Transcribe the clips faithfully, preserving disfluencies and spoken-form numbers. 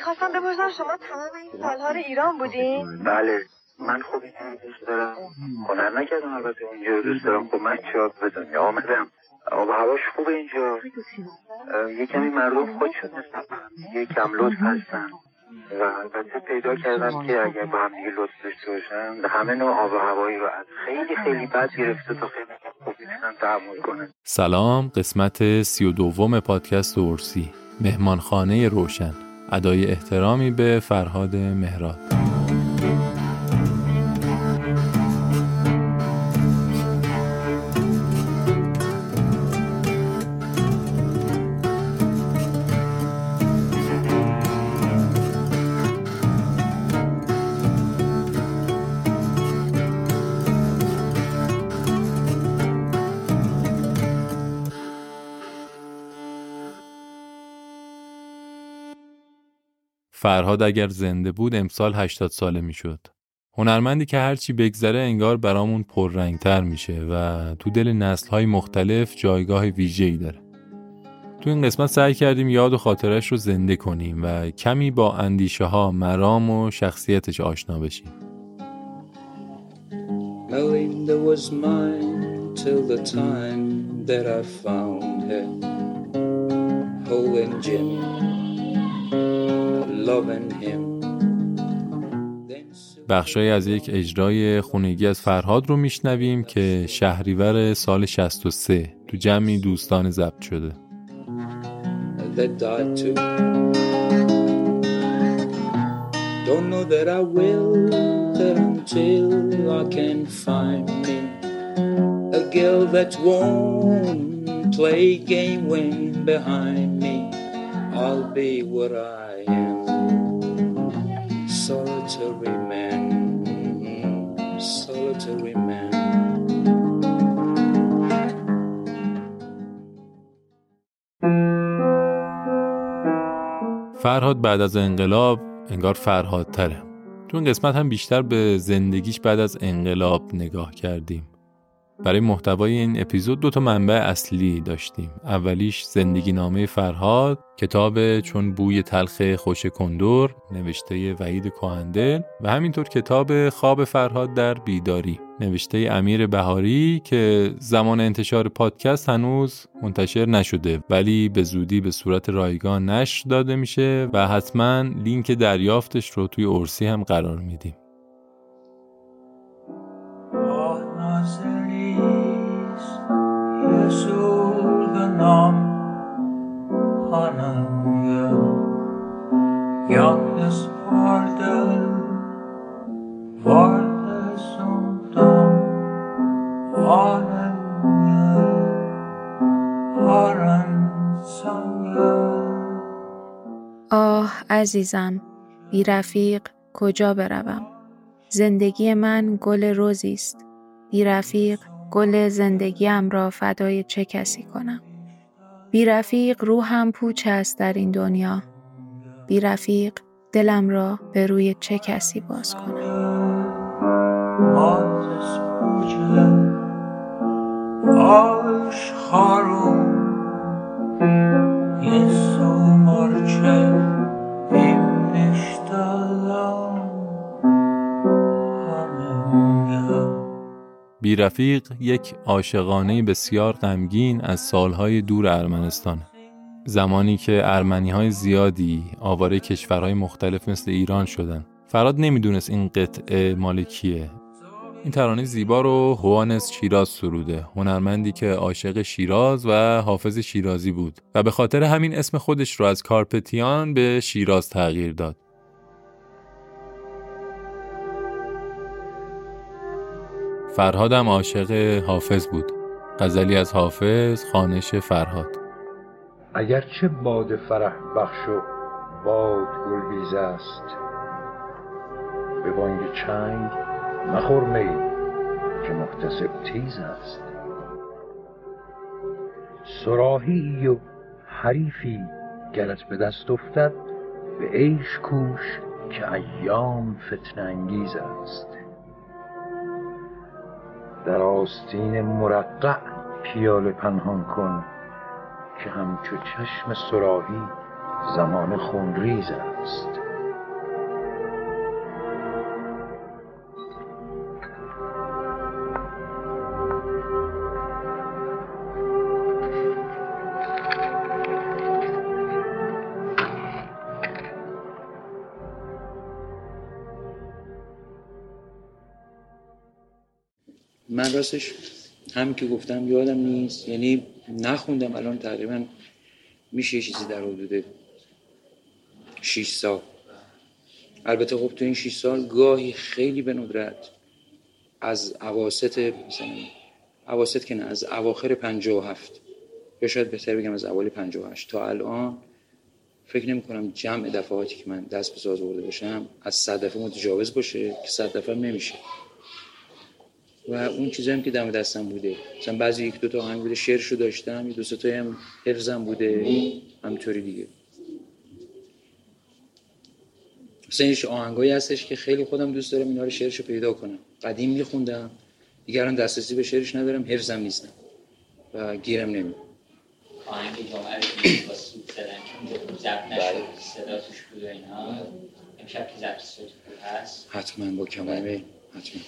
میخواستم بپرسم شما تمام این سالها رو ایران بودین؟ بله، من خوب ایران دوست دارم، هنر نکردم، البته اونجا دوست دارم. خب من چهار به دنیا آمدم، آب و هواش خوبه اینجا، یه کمی مردم خودشون هستن، یه کم لطف هستن و البته پیدا کردم که اگر با هم دیگه لطف داشته باشن همه نوع آب و هوایی رو از خیلی خیلی بد گرفته تا خیلی خوب میتونن تحمل کنن. سلام، قسمت سی و دوم پادکست اورسی، مهمان خانه روشن. ادای احترامی به فرهاد مهراد. فرهاد اگر زنده بود امسال هشتاد ساله میشد. هنرمندی که هرچی بگذره انگار برامون پررنگتر میشه و تو دل نسل‌های مختلف جایگاه ویژه‌ای داره. تو این قسمت سعی کردیم یاد و خاطرش رو زنده کنیم و کمی با اندیشه‌ها، مرام و شخصیتش آشنا بشیم. Melinda was mine till the time that I found her. Hole and Jim. بخشایی از یک اجرای خونگی از فرهاد رو میشنویم که شهریور سال شصت و سه تو جمعی دوستان ضبط شده. I'll be what I am, solitary man, solitary man. فرهاد بعد از انقلاب انگار فرهادتره. تو این قسمت هم بیشتر به زندگیش بعد از انقلاب نگاه کردیم. برای محتوای این اپیزود دو تا منبع اصلی داشتیم. اولیش زندگی نامه فرهاد، کتاب چون بوی تلخ خوش کندر نوشته وحید کوهندل و همینطور کتاب خواب فرهاد در بیداری نوشته امیر بهاری که زمان انتشار پادکست هنوز منتشر نشده ولی به زودی به صورت رایگان نشر داده میشه و حتما لینک دریافتش رو توی اورسی هم قرار میدیم. آه عزیزم، بی رفیق کجا بروم؟ زندگی من گل روزی است، بی رفیق گل زندگیم را فدای چه کسی کنم؟ بی رفیق روحم پوچ است در این دنیا، بی رفیق دلم را به روی چه کسی باز کنم. بی رفیق یک عاشقانه بسیار غمگین از سالهای دور ارمنستانه، زمانی که ارمنی‌های زیادی آواره کشورهای مختلف مثل ایران شدن. فراد نمیدونست این قطعه مال کیه. این ترانه زیبا رو هوانس شیراز سروده، هنرمندی که عاشق شیراز و حافظ شیرازی بود و به خاطر همین اسم خودش رو از کارپتیان به شیراز تغییر داد. فرهادم عاشق حافظ بود. غزلی از حافظ، خوانش فرهاد. اگرچه باد فرح بخش و باد گلبیز است، به بانگ چنگ مخور می که محتسب تیز است. صراحی و حریفی گرت به دست افتد، به عیش کوش که ایام فتنه انگیز است. در آستین مرقع پیاله پنهان کن که همچو چشم صراحی زمان خونریز است. من راستش هم که گفتم یادم نیست، یعنی نخوندم. الان تقریبا میشه یه چیزی در حدود شش سال. البته خب تو این شش سال گاهی خیلی به ندرت از اواسط مثلا اواسط که نه از اواخر پنجاه و هفت یا شاید بهتر بگم از اوایل پنجاه و هشت تا الان فکر نمی کنم جمع دفعاتی که من دست به ساز برده باشم از صد دفعه متجاوز باشه که صد دفعه نمیشه. و اون چیزایی هم که دم دستم بوده، مثلا بعضی یک دو تا آهنگ بوده شعرشو داشتم، یک دو سه تایی هم حفظم بوده، همینطوری دیگه. مثلا این آهنگایی هستش که خیلی خودم دوست دارم اینا رو شعرشو پیدا کنم. قدیم میخوندم، دیگه الان دسترسی به شعرش ندارم، حفظم نیستم و گیرم نمیاد. آهنگی با سوت زدن که ضبط نشد، صدا توش بود و اینا، امشب که ضبط صوت بود هست. حتما با کمربند، حتما.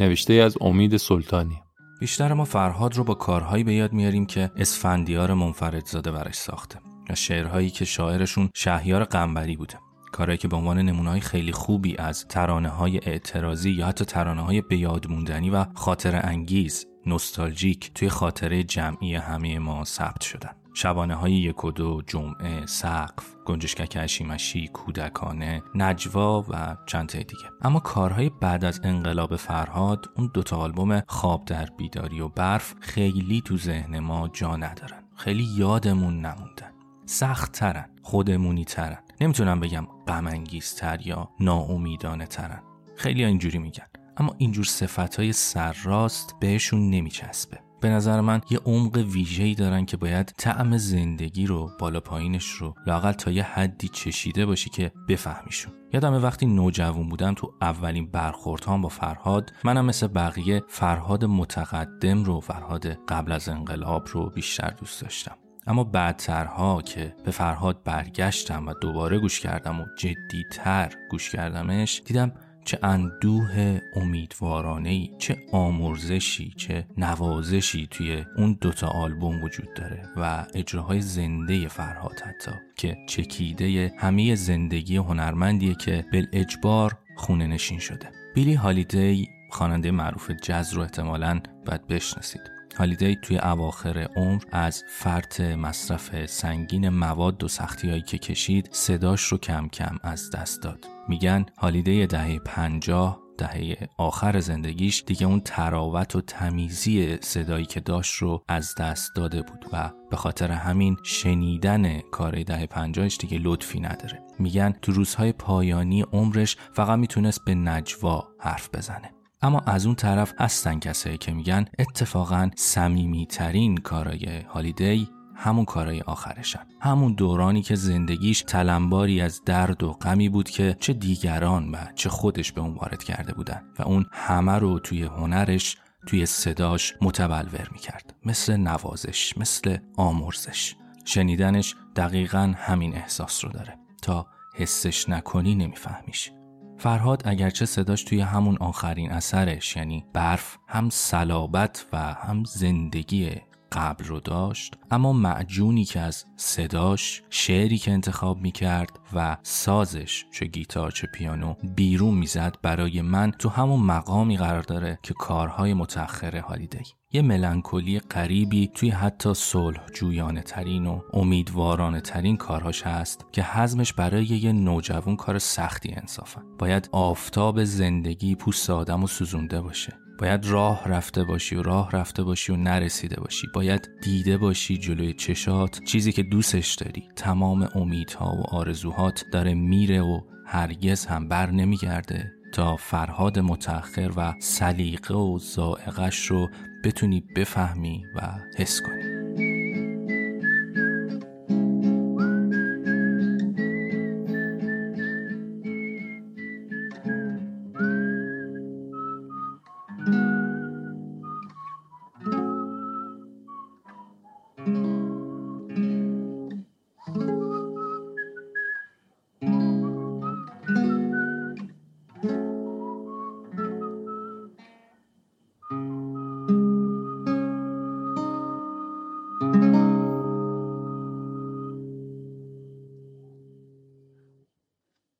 نوشته از امید سلطانی. بیشتر ما فرهاد رو با کارهایی به یاد میاریم که اسفندیار منفردزاده برش ساخته و شعرهایی که شاعرشون شهیار قنبری بوده، کارهایی که به عنوان نمونه‌های خیلی خوبی از ترانه‌های اعتراضی یا حتی ترانه‌های بیادموندنی و خاطره انگیز، نوستالژیک توی خاطره جمعی همه ما ثبت شدن. شبانه‌های یک و دو، جمعه، سقف، گنجشکک اشیمشی، کودکانه، نجوا و چند تا دیگه. اما کارهای بعد از انقلاب فرهاد، اون دوتا آلبوم خواب در بیداری و برف، خیلی تو ذهن ما جا ندارن، خیلی یادمون نموندن، سخت‌ترن، خودمونی‌ترن. نمیتونم بگم غم‌انگیزتر یا ناامیدانه ترن، خیلی ها اینجوری میگن، اما اینجور صفتهای سرراست بهشون نمیچسبه. به نظر من یه عمق ویژه‌ای دارن که باید طعم زندگی رو، بالا پایینش رو لااقل تا یه حدی چشیده باشی که بفهمیشون. یادمه وقتی نوجوان بودم تو اولین برخوردهام با فرهاد، منم مثل بقیه فرهاد متقدم رو، فرهاد قبل از انقلاب رو بیشتر دوست داشتم. اما بعدترها که به فرهاد برگشتم و دوباره گوش کردم و جدیتر گوش کردمش، دیدم چه اندوه امیدوارانهی، چه آمرزشی، چه نوازشی توی اون دوتا آلبوم وجود داره و اجراهای زنده فرهاد حتی که چکیده همه زندگی هنرمندیه که بالاجبار خونه نشین شده. بیلی هالیدی، خواننده معروف جاز رو احتمالاً باید بشناسید. هالیدی توی اواخر عمر از فرط مصرف سنگین مواد و سختی‌هایی که کشید، صداش رو کم کم از دست داد. میگن هالیدی دهه پنجاه دهه آخر زندگیش دیگه اون تراوت و تمیزی صدایی که داشت رو از دست داده بود و به خاطر همین شنیدن کارهای دهه پنجاهش دیگه لطفی نداره. میگن تو روزهای پایانی عمرش فقط میتونست به نجوا حرف بزنه. اما از اون طرف هستن کسایی که میگن اتفاقاً صمیمی‌ترین کارهای هالیدی همون کارهای آخرشن، همون دورانی که زندگیش تلمباری از درد و غمی بود که چه دیگران و چه خودش به اون وارد کرده بودن و اون همه رو توی هنرش، توی صداش متبلور میکرد، مثل نوازش، مثل آمرزش. شنیدنش دقیقاً همین احساس رو داره، تا حسش نکنی نمیفهمیش. فرهاد اگرچه صداش توی همون آخرین اثرش یعنی برف هم صلابت و هم زندگی قبل رو داشت، اما معجونی که از صداش، شعری که انتخاب میکرد و سازش چه گیتار چه پیانو بیرون میزد، برای من تو همون مقامی قرار داره که کارهای متأخر هالیدی. یه ملانکولی غریبی توی حتی صلح‌جویانه ترین و امیدوارانه ترین کارهاش هست که هضمش برای یه نوجوان کار سختی انصافا. باید آفتاب زندگی پوست آدمو سوزونده باشه، باید راه رفته باشی و راه رفته باشی و نرسیده باشی، باید دیده باشی جلوی چشات چیزی که دوستش داری. تمام امیدها و آرزوهات داره میره و هرگز هم بر نمیگرده تا فرهاد متأخر و سلیقه و ذائقه‌اش رو بتونی بفهمی و حس کنی.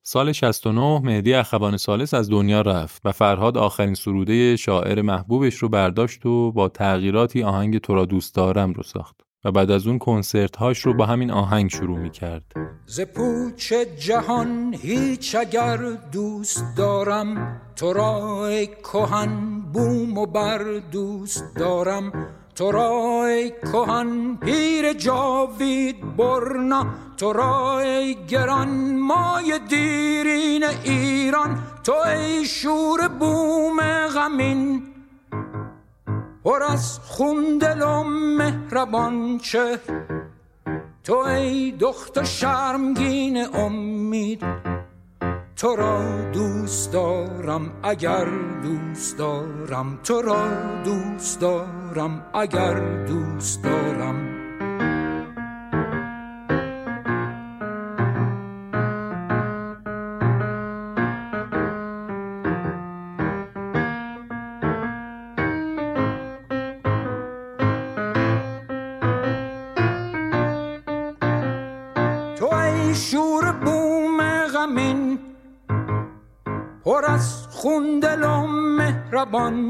سال شصت و نه مهدی اخوان سالس از دنیا رفت و فرهاد آخرین سروده شاعر محبوبش رو برداشت و با تغییراتی آهنگ تو را دوست دارم رو ساخت و بعد از اون کنسرت هاش رو با همین آهنگ شروع می کرد. ز پوچ جهان هیچ اگر دوست دارم، تو را ای کهن بوم و بر دوست دارم، تو را ای کهن پیر جاوید برنا، تو را ای گران مای دیرین ایران، تو ای شور بوم غمین پر از خون دل و مهربان چهر، تو ای دختر شرمگین امید، تو را دوست دارم اگر دوست دارم، تو را دوست دارم اگر دوست دارم.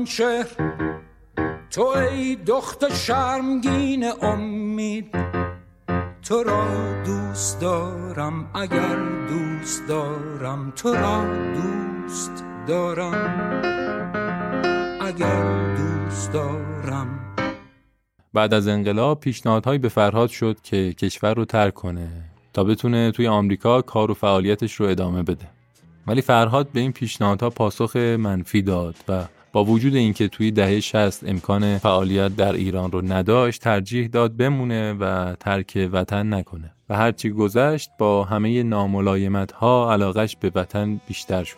شهر تو ای دختر شرمگین امید، تو را دوست دارم اگر دوست دارم، تو را دوست دارم اگر دوست دارم. بعد از انقلاب پیشنهادهایی به فرهاد شد که کشور رو ترک کنه تا بتونه توی آمریکا کار و فعالیتش رو ادامه بده، ولی فرهاد به این پیشنهادها پاسخ منفی داد و با وجود اینکه توی دهه شصت امکان فعالیت در ایران رو نداشت، ترجیح داد بمونه و ترک وطن نکنه و هرچی گذشت با همه ناملایمت‌ها علاقش به وطن بیشتر شد.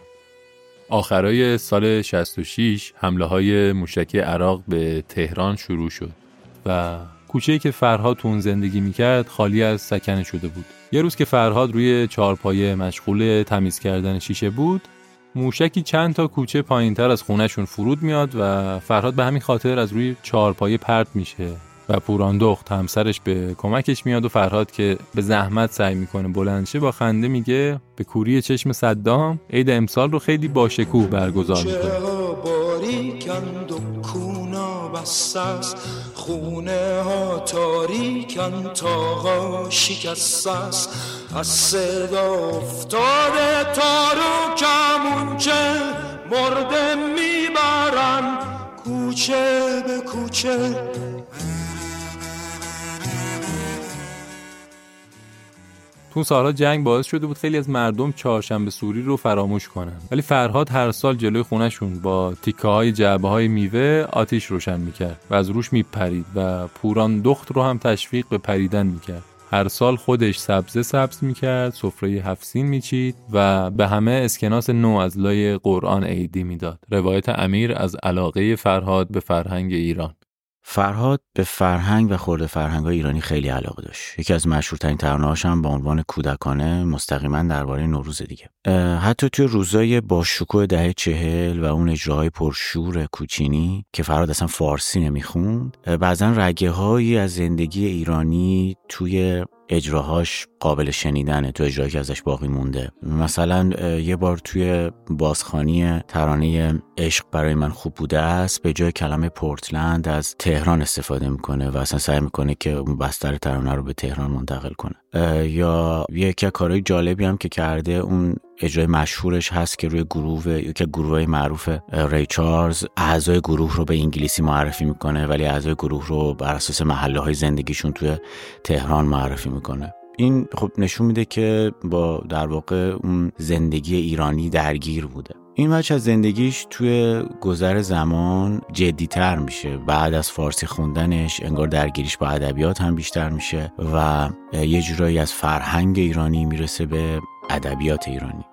آخرای سال شصت و شش حمله‌های موشکی عراق به تهران شروع شد و کوچه‌ای که فرهاد اون زندگی می‌کرد خالی از سکنه شده بود. یه روز که فرهاد روی چهارپایه مشغول تمیز کردن شیشه بود، موشکی چند تا کوچه پایین‌تر از خونه‌شون فرود میاد و فرهاد به همین خاطر از روی چهارپایه پرت میشه و پوراندخت همسرش به کمکش میاد و فرهاد که به زحمت سعی میکنه بلند شه با خنده میگه به کوری چشم صدام عید امسال رو خیلی باشکوه برگزار می‌کنه. خونه ها تاریکن تا غاشی کسس، از صدا افتاده تارو کمونچه مرده میبرم کوچه به کوچه. تو سالها جنگ باعث شده بود خیلی از مردم چهارشنبه سوری رو فراموش کنن، ولی فرهاد هر سال جلوی خونه‌شون با تیکه‌های جعبه‌های میوه آتیش روشن میکرد و از روش میپرید و پوراندخت رو هم تشویق به پریدن میکرد. هر سال خودش سبزه سبز میکرد، سفره هفسین میچید و به همه اسکناس نو از لای قرآن عیدی میداد. روایت امیر از علاقه فرهاد به فرهنگ ایران. فرهاد به فرهنگ و خورده فرهنگ‌های ایرانی خیلی علاقه داشت. یکی از مشهورترین ترانه‌هاش هم با عنوان کودکانه مستقیما درباره نوروز دیگه. حتی توی روزای با شکوه دهه چهل و اون اجراهای پرشور کوچینی که فرهاد اصلا فارسی نمیخوند، بعضن رگه‌هایی از زندگی ایرانی توی اجراهاش قابل شنیدنه، تو اجرایی که ازش باقی مونده. مثلا یه بار توی بازخوانی ترانه عشق برای من خوب بوده است، به جای کلمه پورتلند از تهران استفاده میکنه و اصلا سعی میکنه که اون بستر ترانه رو به تهران منتقل کنه. یا یکی کارهای جالبی هم که کرده، اون اجرای مشهورش هست که روی گروه یکی گروهای معروف ری چارلز اعضای گروه رو به انگلیسی معرفی میکنه، ولی اعضای گروه رو بر اساس محله های زندگیشون توی تهران معرفی میکنه. این خب نشون میده که با در واقع اون زندگی ایرانی درگیر بوده. این بچه از زندگیش توی گذر زمان جدی‌تر میشه. بعد از فارسی خوندنش انگار درگیریش با ادبیات هم بیشتر میشه و یه جورایی از فرهنگ ایرانی میرسه به ادبیات ایرانی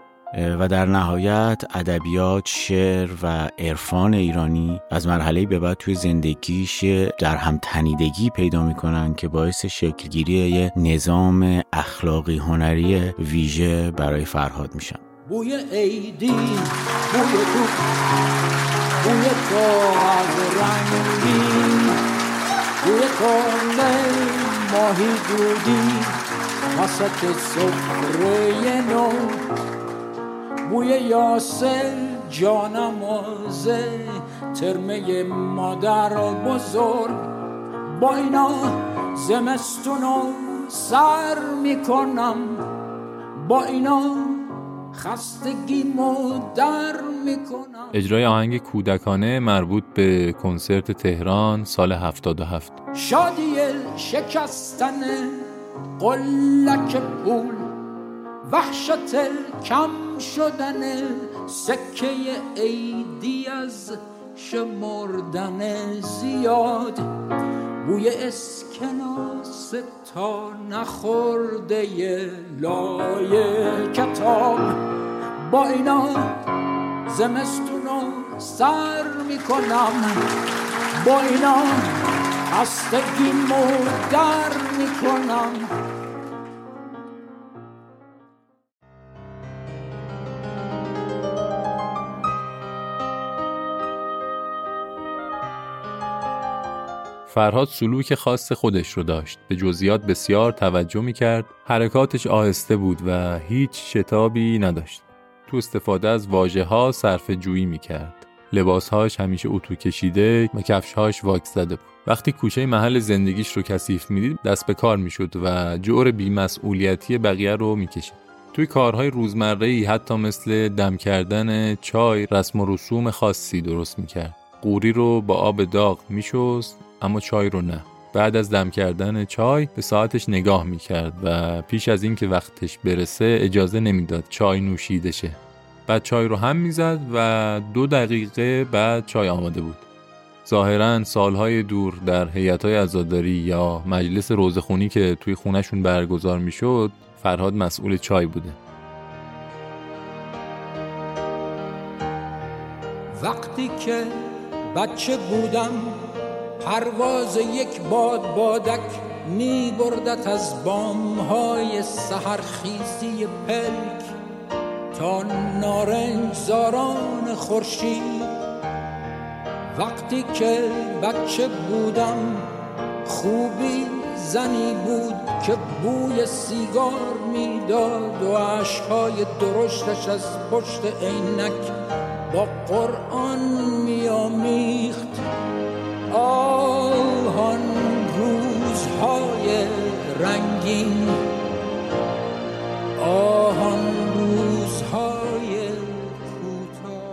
و در نهایت ادبیات، شعر و عرفان ایرانی از مرحله به بعد توی زندگیش در هم تنیدگی پیدا میکنن که باعث شکلگیری یه نظام اخلاقی هنری ویژه برای فرهاد میشن. بوی عیدی، بوی تو، بوی کاغذ رنگین، بوی کله ماهی دودی وسط سفره نو، بوی یاسر جانم آزه ترمه مادر بزرگ. با اینا زمستونو سر میکنم، با اینا خستگیمو در میکنم. اجرای آهنگ کودکانه مربوط به کنسرت تهران سال هفتاد و هفت. شادی شکستن قلک پول، وحشت کم شدن سکه عیدی از شمردن زیاد، بوی اسکناس تا نخورده لایه کتاب. با اینا زمستونو سر میکنم، با اینا خستگیمو در میکنم. فرهاد سلوک خاص خودش رو داشت، به جزئیات بسیار توجه می‌کرد، حرکاتش آهسته بود و هیچ شتابی نداشت. تو استفاده از واژه‌ها صرفه‌جویی می‌کرد. لباس‌هاش همیشه اتو کشیده و کفش‌هاش واکس زده بود. وقتی کوچه محل زندگیش رو کثیف می‌دید، دست به کار می‌شد و جور بی‌مسئولیتی بقیه رو می‌کشید. توی کارهای روزمره‌ای حتی مثل دم کردن چای رسم و رسوم خاصی درست می‌کرد. قوری رو با آب داغ می‌شست، اما چای رو نه. بعد از دم کردن چای به ساعتش نگاه میکرد و پیش از این که وقتش برسه اجازه نمیداد چای نوشیده شه. بعد چای رو هم میزد و دو دقیقه بعد چای آماده بود. ظاهراً سالهای دور در هیئت‌های عزاداری یا مجلس روزخونی که توی خونه‌شون برگزار میشد، فرهاد مسئول چای بوده. وقتی که بچه بودم پرواز یک باد بادک می بردت از بامهای سحرخیزی پلک تا نارنج زاران خورشید. وقتی که بچه بودم خوبی زنی بود که بوی سیگار می داد و عشقهای درشتش از پشت عینک با قرآن می آمیخت. آهان روزهای رنگین، آهان روزهای کوتاه.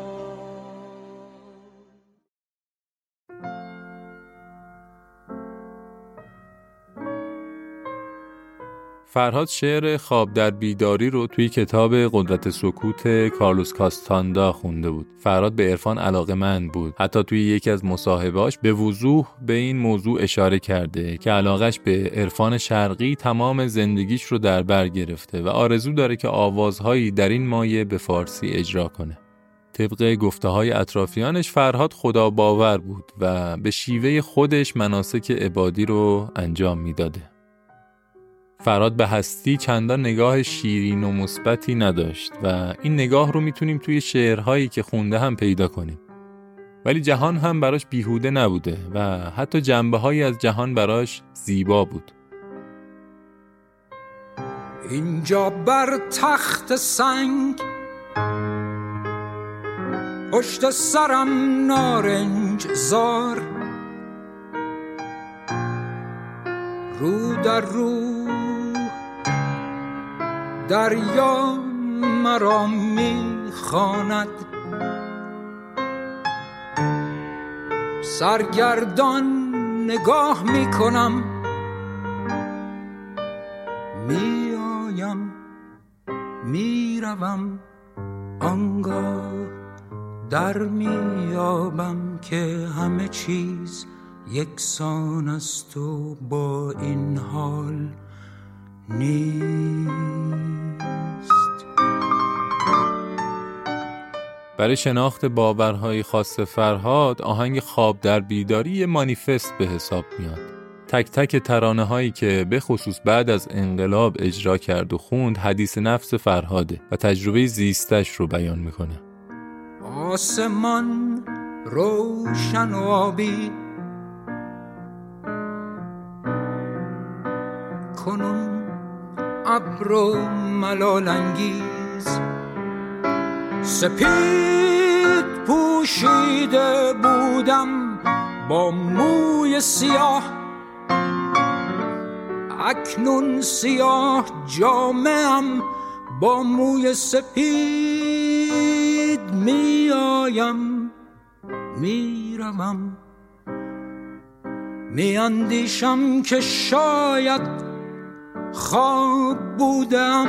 فرهاد شعر خواب در بیداری رو توی کتاب قدرت سکوت کارلوس کاستاندا خونده بود. فرهاد به عرفان علاقه‌مند بود. حتی توی یکی از مصاحبه‌هاش به وضوح به این موضوع اشاره کرده که علاقه‌اش به عرفان شرقی تمام زندگیش رو در بر گرفته و آرزو داره که آوازهایی در این مایه به فارسی اجرا کنه. طبق گفته‌های اطرافیانش فرهاد خدا باور بود و به شیوه خودش مناسک عبادی رو انجام میداده. فرهاد به هستی چندان نگاه شیرین و مثبتی نداشت و این نگاه رو میتونیم توی شعرهایی که خونده هم پیدا کنیم. ولی جهان هم براش بیهوده نبوده و حتی جنبه‌هایی از جهان براش زیبا بود. اینجا بر تخت سنگ پشت سرم نارنج زار، رو در رو دریا مرا می خواند، سرگردان نگاه می کنم می آیم می روم، آنگاه در میابم که همه چیز یکسان است و با این حال نیست. برای شناخت باورهای خاص فرهاد آهنگ خواب در بیداری یه مانیفست به حساب میاد. تک تک ترانه هایی که به خصوص بعد از انقلاب اجرا کرد و خوند حدیث نفس فرهاده و تجربه زیستش رو بیان میکنه. آسمان روشن و آبی کنون، ابر و ملال انگیز سپید پوشیده بودم با موی سیاه، اکنون سیاه جامه‌ام با موی سپید، می آیم می روم می اندیشم که شاید خواب بودم،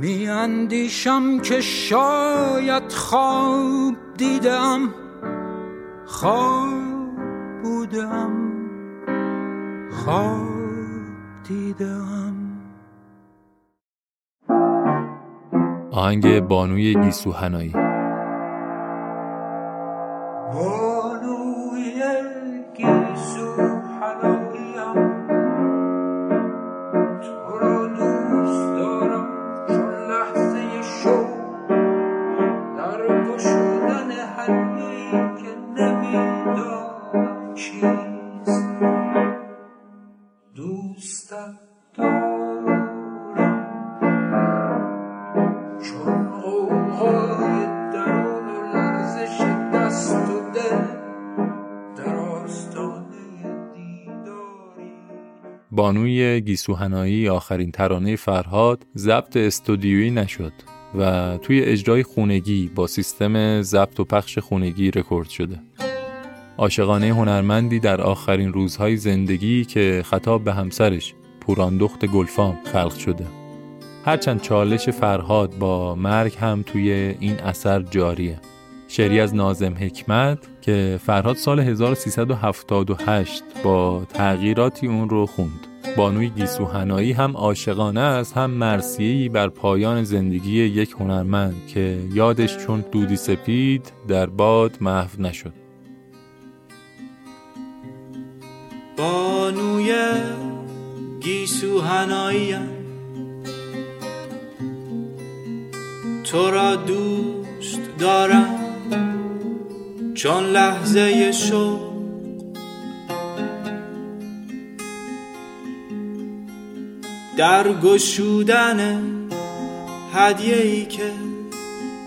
می اندیشم که شاید خواب دیدم، خواب بودم، خواب دیدم. آهنگ بانوی گیسو حنایی. بانوی گیسو حناییم، تو را دوست دارم چون لحظه شو در گشودن حلمی که نمیدانم چیست، دوستم بانوی گیسو حنایی. آخرین ترانه فرهاد ضبط استودیویی نشد و توی اجرای خونگی با سیستم ضبط و پخش خونگی رکورد شده. عاشقانه هنرمندی در آخرین روزهای زندگی که خطاب به همسرش پوراندخت گلفام خلق شده. هرچند چالش فرهاد با مرگ هم توی این اثر جاریه. شعری از ناظم حکمت که فرهاد سال هزار و سیصد و هفتاد و هشت با تغییراتی اون رو خوند. بانوی گیسو حنایی هم عاشقانه است، هم مرثیه‌ای بر پایان زندگی یک هنرمند که یادش چون دودی سپید در باد محو نشد. بانوی گیسو حنایی، تو را دوست دارم چون لحظه شوق در گشودن هدیه‌ای که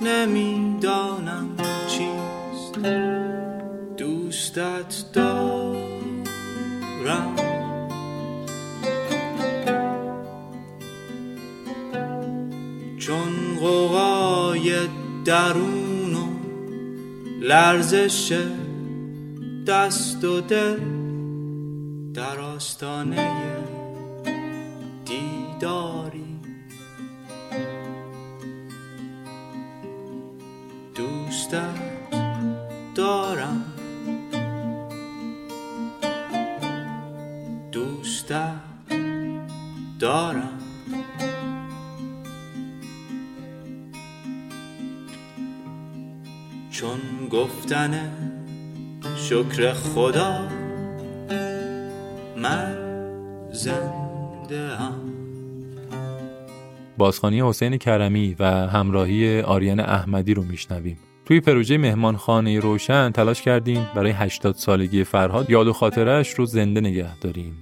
نمیدانم چیست، دوستت دارم، چون غوغای درون لرزش دست و دل در آستانه دارم. چون گفتن شکر خدا من زنده ام. بازخوانی حسین کرمی و همراهی آریان احمدی رو میشنویم. توی پروژه مهمان خانه روشن تلاش کردیم برای هشتاد سالگی فرهاد یاد و خاطره‌اش رو زنده نگه داریم.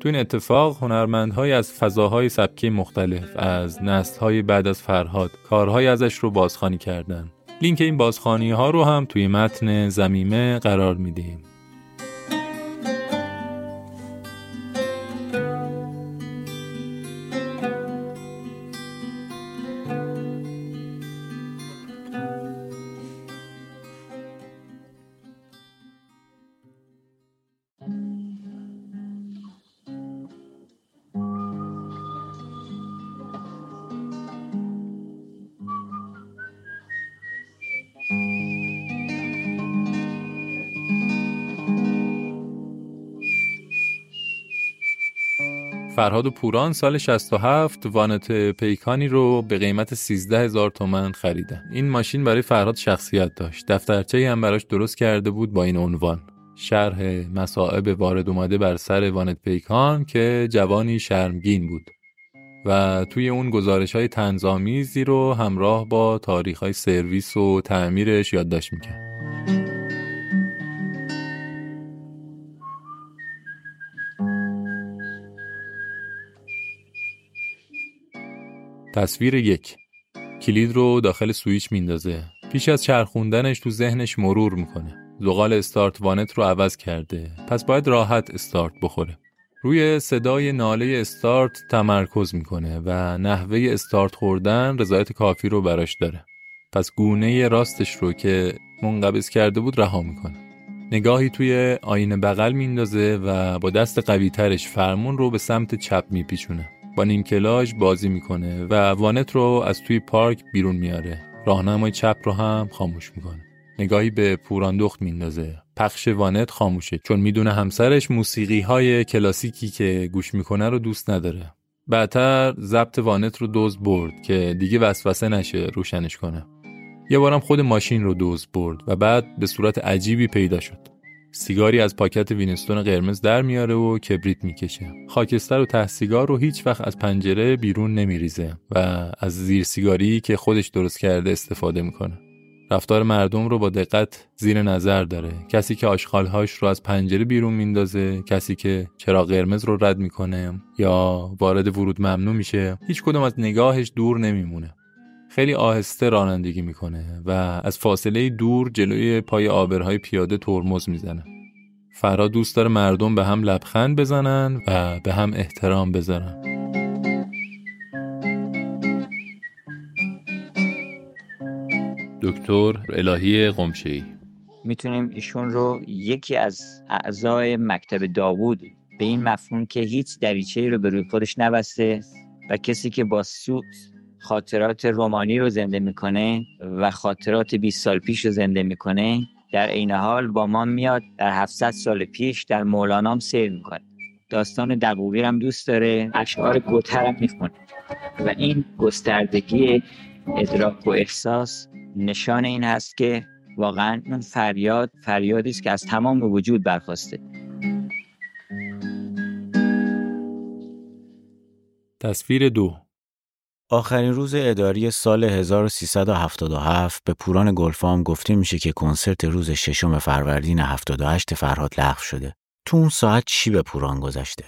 تو این اتفاق هنرمندهای از فضاهای سبکی مختلف، از نسل‌های بعد از فرهاد، کارهای ازش رو بازخوانی کردن. لینک این بازخوانی‌ها رو هم توی متن ضمیمه قرار میدیم. فرهاد و پوران سال شصت و هفت وانت پیکانی رو به قیمت سیزده هزار تومان خریدن. این ماشین برای فرهاد شخصیت داشت. دفترچه‌ای هم براش درست کرده بود با این عنوان: شرح مصائب وارد اومده بر سر وانت پیکان که جوانی شرمگین بود. و توی اون گزارش‌های طنزآمیزی رو همراه با تاریخ‌های سرویس و تعمیرش یادداشت می‌کرد. تصویر یک. کلید رو داخل سوئیچ میندازه. پیش از چرخوندنش تو ذهنش مرور میکنه. زغال استارت وانت رو عوض کرده، پس باید راحت استارت بخوره. روی صدای ناله استارت تمرکز میکنه و نحوه استارت خوردن رضایت کافی رو براش داره. پس گونه راستش رو که منقبض کرده بود رها میکنه. نگاهی توی آینه بغل میندازه و با دست قوی ترش فرمون رو به سمت چپ میپیچونه. با نیمکلاژ بازی میکنه و وانت رو از توی پارک بیرون میاره. راهنمای چپ رو هم خاموش میکنه. نگاهی به پوراندخت میندازه. پخش وانت خاموشه چون میدونه همسرش موسیقی های کلاسیکی که گوش میکنه رو دوست نداره. بعدتر ضبط وانت رو دزد برد که دیگه وسوسه نشه روشنش کنه. یه بارم خود ماشین رو دزد برد و بعد به صورت عجیبی پیدا شد. سیگاری از پاکت وینستون قرمز در میاره و کبریت میکشه. خاکستر و ته سیگار رو هیچ وقت از پنجره بیرون نمیریزه و از زیر سیگاری که خودش درست کرده استفاده میکنه. رفتار مردم رو با دقت زیر نظر داره. کسی که آشغالهاش رو از پنجره بیرون میندازه، کسی که چراغ قرمز رو رد میکنه یا وارد ورود ممنوع میشه، هیچ کدوم از نگاهش دور نمیمونه. خیلی آهسته رانندگی میکنه و از فاصله دور جلوی پای عابرهای پیاده ترمز میزنه. فرهاد دوست داره مردم به هم لبخند بزنن و به هم احترام بذارن. دکتر الهی قمشه‌ای: میتونیم ایشون رو یکی از اعضای مکتب داوود به این مفهوم که هیچ دریچه‌ای رو به روی خودش نبسته و کسی که با سوت خاطرات رومانی رو زنده میکنه و خاطرات بیست سال پیش رو زنده میکنه، در عین حال با ما میاد در هفتصد سال پیش در مولانام سیر میکنه. داستان دبویر هم دوست داره، اشعار گوتر هم میخونه و این گستردگی ادراک و احساس نشان این هست که واقعا اون فریاد فریادی است که از تمام وجود برخاسته. تصویر دو. آخرین روز اداری سال هزار و سیصد و هفتاد و هفت به پوران گلفا گفته میشه که کنسرت روز ششم فروردین هفتاد و هشت فرهاد لغو شده. تو اون ساعت چی به پوران گذشته؟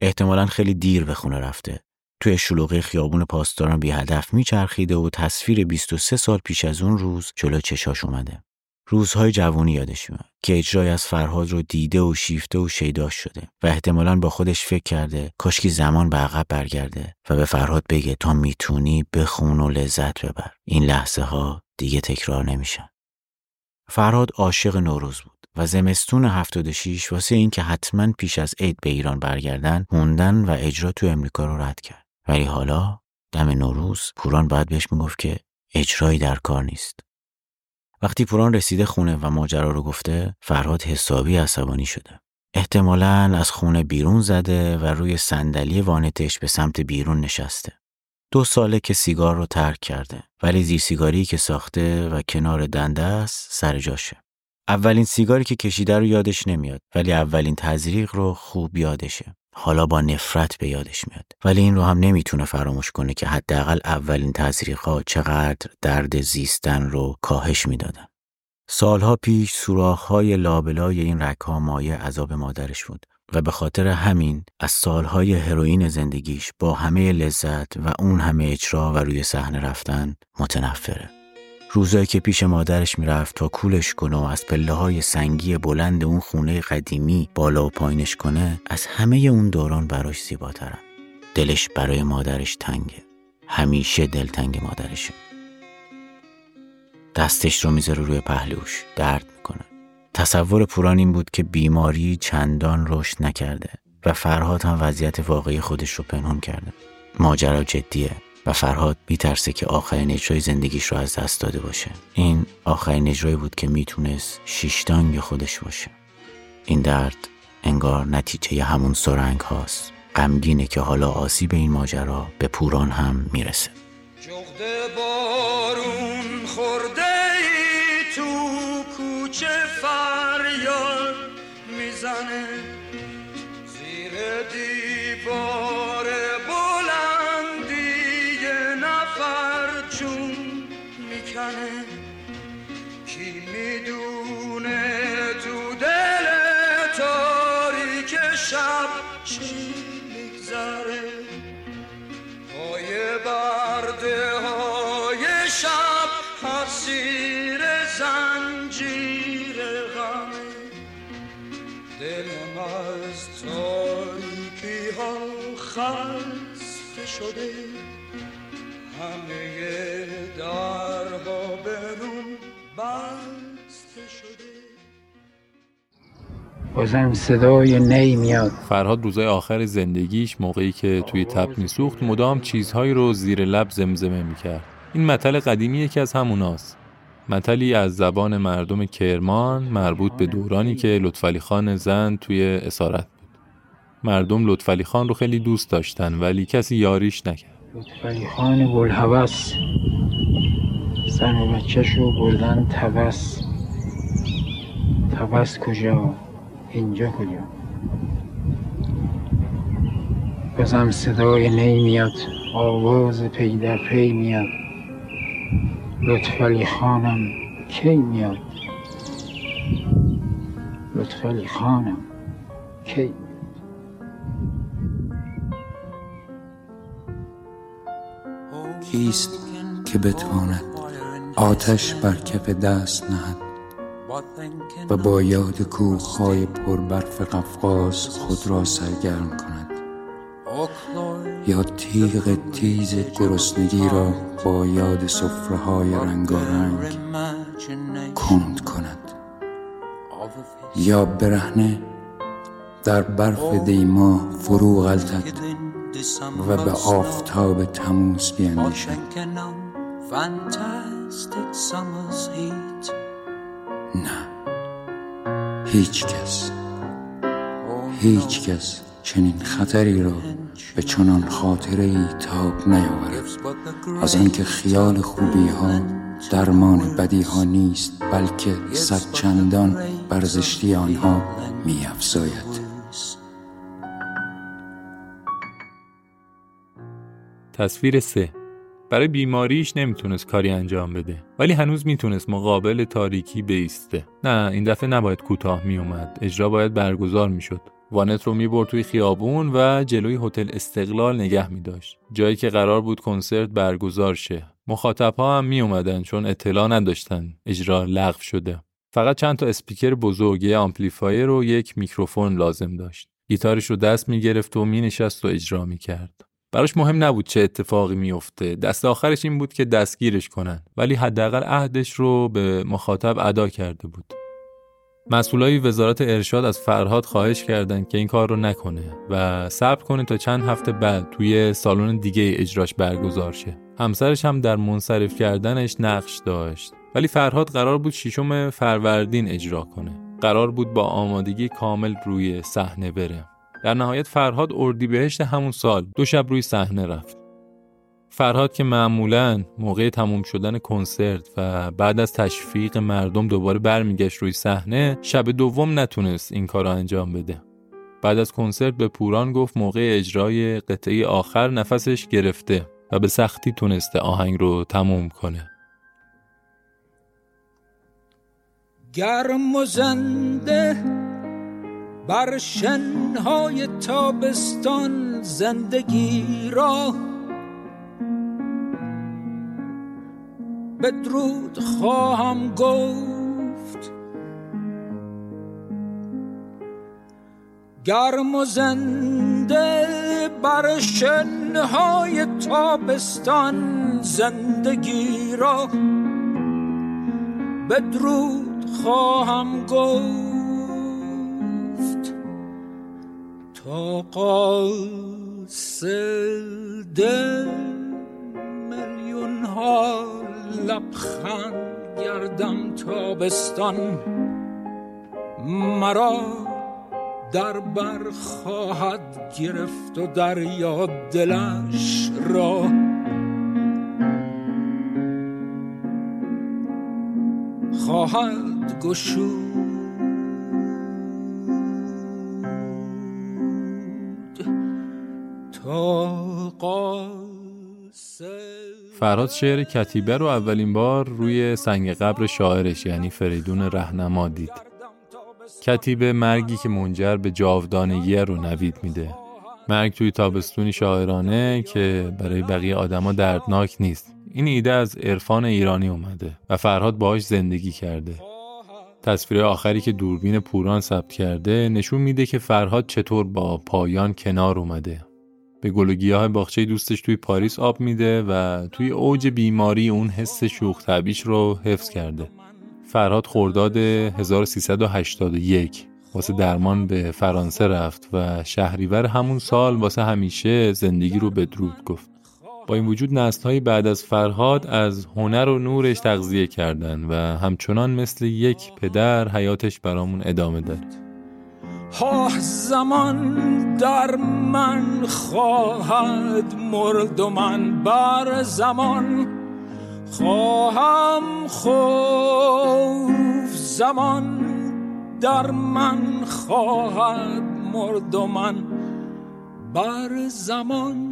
احتمالاً خیلی دیر به خونه رفته. توی شلوغی خیابون پاسداران بی هدف میچرخیده و تصویر بیست و سه سال پیش از اون روز جلو چشاش اومده. روزهای جوانی یادش میاد که اجرای از فرهاد رو دیده و شیفته و شیداش شده و احتمالاً با خودش فکر کرده کاشکی زمان به عقب برگرده و به فرهاد بگه تا میتونی بخون و لذت ببر، این لحظه ها دیگه تکرار نمیشن. فرهاد عاشق نوروز بود و زمستون هفتاد و شش واسه این که حتما پیش از عید به ایران برگردن موندن و اجرا تو امریکا رو رد کرد. ولی حالا دم نوروز پوران باید بهش میگفت که اجرایی در کار نیست. وقتی پوران رسیده خونه و ماجرا رو گفته، فرهاد حسابی عصبانی شده. احتمالاً از خونه بیرون زده و روی صندلی وانتش به سمت بیرون نشسته. دو ساله که سیگار رو ترک کرده، ولی زیر سیگاری که ساخته و کنار دنده است سر جاشه. اولین سیگاری که کشیده رو یادش نمیاد، ولی اولین تزریق رو خوب یادشه. حالا با نفرت به یادش میاد، ولی این رو هم نمیتونه فراموش کنه که حداقل اولین تزریق‌ها چقدر درد زیستن رو کاهش میدادن. سالها پیش سوراخ‌های لابلای این رگ‌ها مایه عذاب مادرش بود و به خاطر همین از سالهای هروئین زندگیش با همه لذت و اون همه اجرا و روی صحنه رفتن متنفره. روزایی که پیش مادرش میرفت تا کولش کنه و از پله‌های سنگی بلند اون خونه قدیمی بالا و پایینش کنه، از همه اون دوران براش زیباتره. دلش برای مادرش تنگه. همیشه دلتنگ مادرشه. دستش رو میذاره روی پهلوش، درد میکنه. تصور پوران این بود که بیماری چندان رشد نکرده و فرهاد هم وضعیت واقعی خودش رو پنهان کرده. ماجرا جدیه و فرهاد میترسه که آخرین اجرای زندگیش رو از دست داده باشه. این آخرین اجرایی بود که میتونست شیشتانگ خودش باشه. این درد انگار نتیجه همون سرنگ هاست. غمگینه که حالا آسیب این ماجرا به پوران هم میرسه. شده همه درها برون بسته شده. بازم صدای نی میاد. فرهاد روزای آخر زندگیش موقعی که توی تپ میسوخت مدام چیزهایی رو زیر لب زمزمه میکرد. این متل قدیمیه که از هموناست، متلی از زبان مردم کرمان مربوط به دورانی که لطفعلی خان زند توی اسارت. مردم لطفعلی خان رو خیلی دوست داشتن ولی کسی یاریش نکرد. لطفعلی خان بلحوث زن و بچه‌شو بردن طبس. طبس کجا؟ اینجا کجا؟ بازم صدای نی میاد، آواز پی در پی میاد. لطفعلی خانم کی میاد؟ لطفعلی خانم کی؟ کیست که بتواند آتش بر کف دست نهد و با یاد کوه‌های پربرف قفقاز خود را سرگرم کند، یا تیغ تیز گرسنگی را با یاد سفره‌های رنگارنگ کند کند، یا برهنه در برف دیما فرو غلتد و به آفتاب تموز بیندیشد. نه، هیچ کس هیچ کس چنین خطری را به چنان خاطره‌ای تاب نیاورد، از اینکه خیال خوبی ها درمان بدی ها نیست، بلکه صد چندان بر زشتی آنها می افزاید. تصویر سه. برای بیماریش نمیتونست کاری انجام بده، ولی هنوز میتونست مقابل تاریکی بایسته. نه، این دفعه نباید کوتاه میومد، اجرا باید برگزار میشد. وانت رو میبرد توی خیابون و جلوی هتل استقلال نگه میداشت، جایی که قرار بود کنسرت برگزار شه. مخاطب‌ها هم میومدن چون اطلاع نداشتن اجرا لغو شده. فقط چند تا اسپیکر بزرگ، یه آمپلیفایر و یک میکروفون لازم داشت. گیتارش رو دست میگرفت و مینشست و اجرا میکرد. براش مهم نبود چه اتفاقی میفته، دست آخرش این بود که دستگیرش کنن، ولی حداقل عهدش رو به مخاطب ادا کرده بود. مسئولای وزارت ارشاد از فرهاد خواهش کردند که این کار رو نکنه و صبر کنه تا چند هفته بعد توی سالن دیگه اجراش برگزار شه. همسرش هم در منصرف کردنش نقش داشت، ولی فرهاد قرار بود ششم فروردین اجرا کنه. قرار بود با آمادگی کامل روی صحنه بره. در نهایت فرهاد اردیبهشت همون سال دو شب روی صحنه رفت. فرهاد که معمولاً موقع تموم شدن کنسرت و بعد از تشویق مردم دوباره برمیگشت روی صحنه، شب دوم نتونست این کارو انجام بده. بعد از کنسرت به پوران گفت موقع اجرای قطعه آخر نفسش گرفته و به سختی تونسته آهنگ رو تموم کنه. گرم و زنده بر شنهای تابستان زندگی را بدرود خواهم گفت. گرم و زنده بر شنهای تابستان زندگی را بدرود خواهم گفت. تا قاصد میلیون ها لبخند گردم تابستان مرا در بر خواهد گرفت و دریا دلش را. خواهد گشود تا قاصد. فرهاد شعر کتیبه رو اولین بار روی سنگ قبر شاعرش یعنی فریدون رهنما دید. کتیبه مرگی که منجر به جاودانگی رو نوید میده. مرگ توی تابستونی شاعرانه که برای بقیه آدما دردناک نیست. این ایده از عرفان ایرانی اومده و فرهاد باهاش زندگی کرده. تصویر آخری که دوربین پوران ثبت کرده نشون میده که فرهاد چطور با پایان کنار اومده. به گل و گیاه باغچه دوستش توی پاریس آب میده و توی اوج بیماری اون حس شوخ طبیعیش رو حفظ کرده. فرهاد خرداد هزار و سیصد و هشتاد و یک واسه درمان به فرانسه رفت و شهریور همون سال واسه همیشه زندگی رو بدرود گفت. با این وجود نسل‌های بعد از فرهاد از هنر و نورش تغذیه کردن و همچنان مثل یک پدر حیاتش برامون ادامه داد. آه زمان در من خواهد مرد و من بر زمان خواهم خوف. زمان در من خواهد مرد و من بر زمان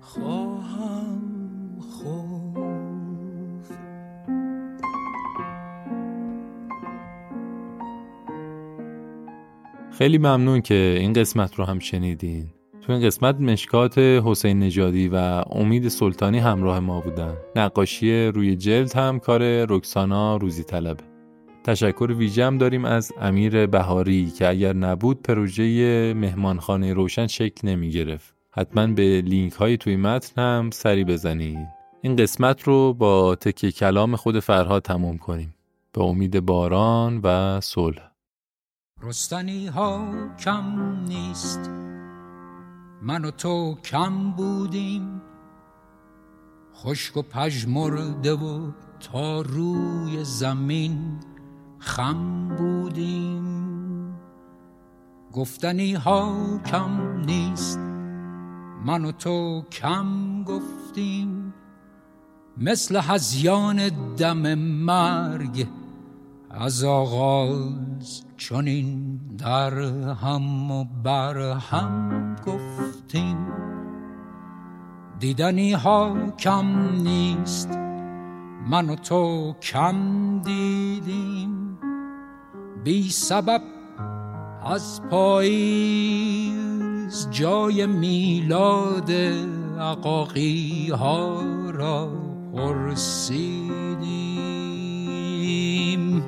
خواهم خوف. خیلی ممنون که این قسمت رو هم شنیدین. تو این قسمت مشکات حسین نژادی و امید سلطانی همراه ما بودن. نقاشی روی جلد هم کار رکسانا روزی طلبه. تشکر ویژه‌ام داریم از امیر بهاری که اگر نبود پروژه مهمان خانه روشن شکل نمی گرفت. حتما به لینک های توی متن هم سری بزنید. این قسمت رو با تکیه کلام خود فرهاد تمام کنیم. به امید باران و صلح. رستنی ها کم نیست، من و تو کم بودیم، خشک و پژمرده و تا روی زمین خم بودیم. گفتنی ها کم نیست، من و تو کم گفتیم، مثل هذیان دم مرگ از آغاز چنین در هم و بر هم گفتیم. دیدنی ها کم نیست، من و تو کم دیدیم، بی سبب از پاییز جای میلاد عقاقی ها را پرسیدیم.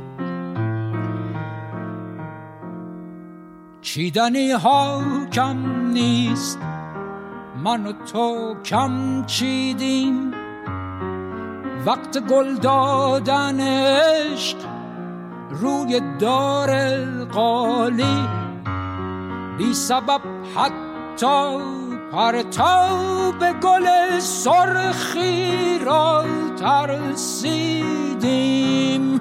چیدنی ها کم نیست، من و تو کم چیدیم، وقت گل دادن عشق روی دار القالی بی سبب حتی پرتاب گل سرخی را ترسیدیم.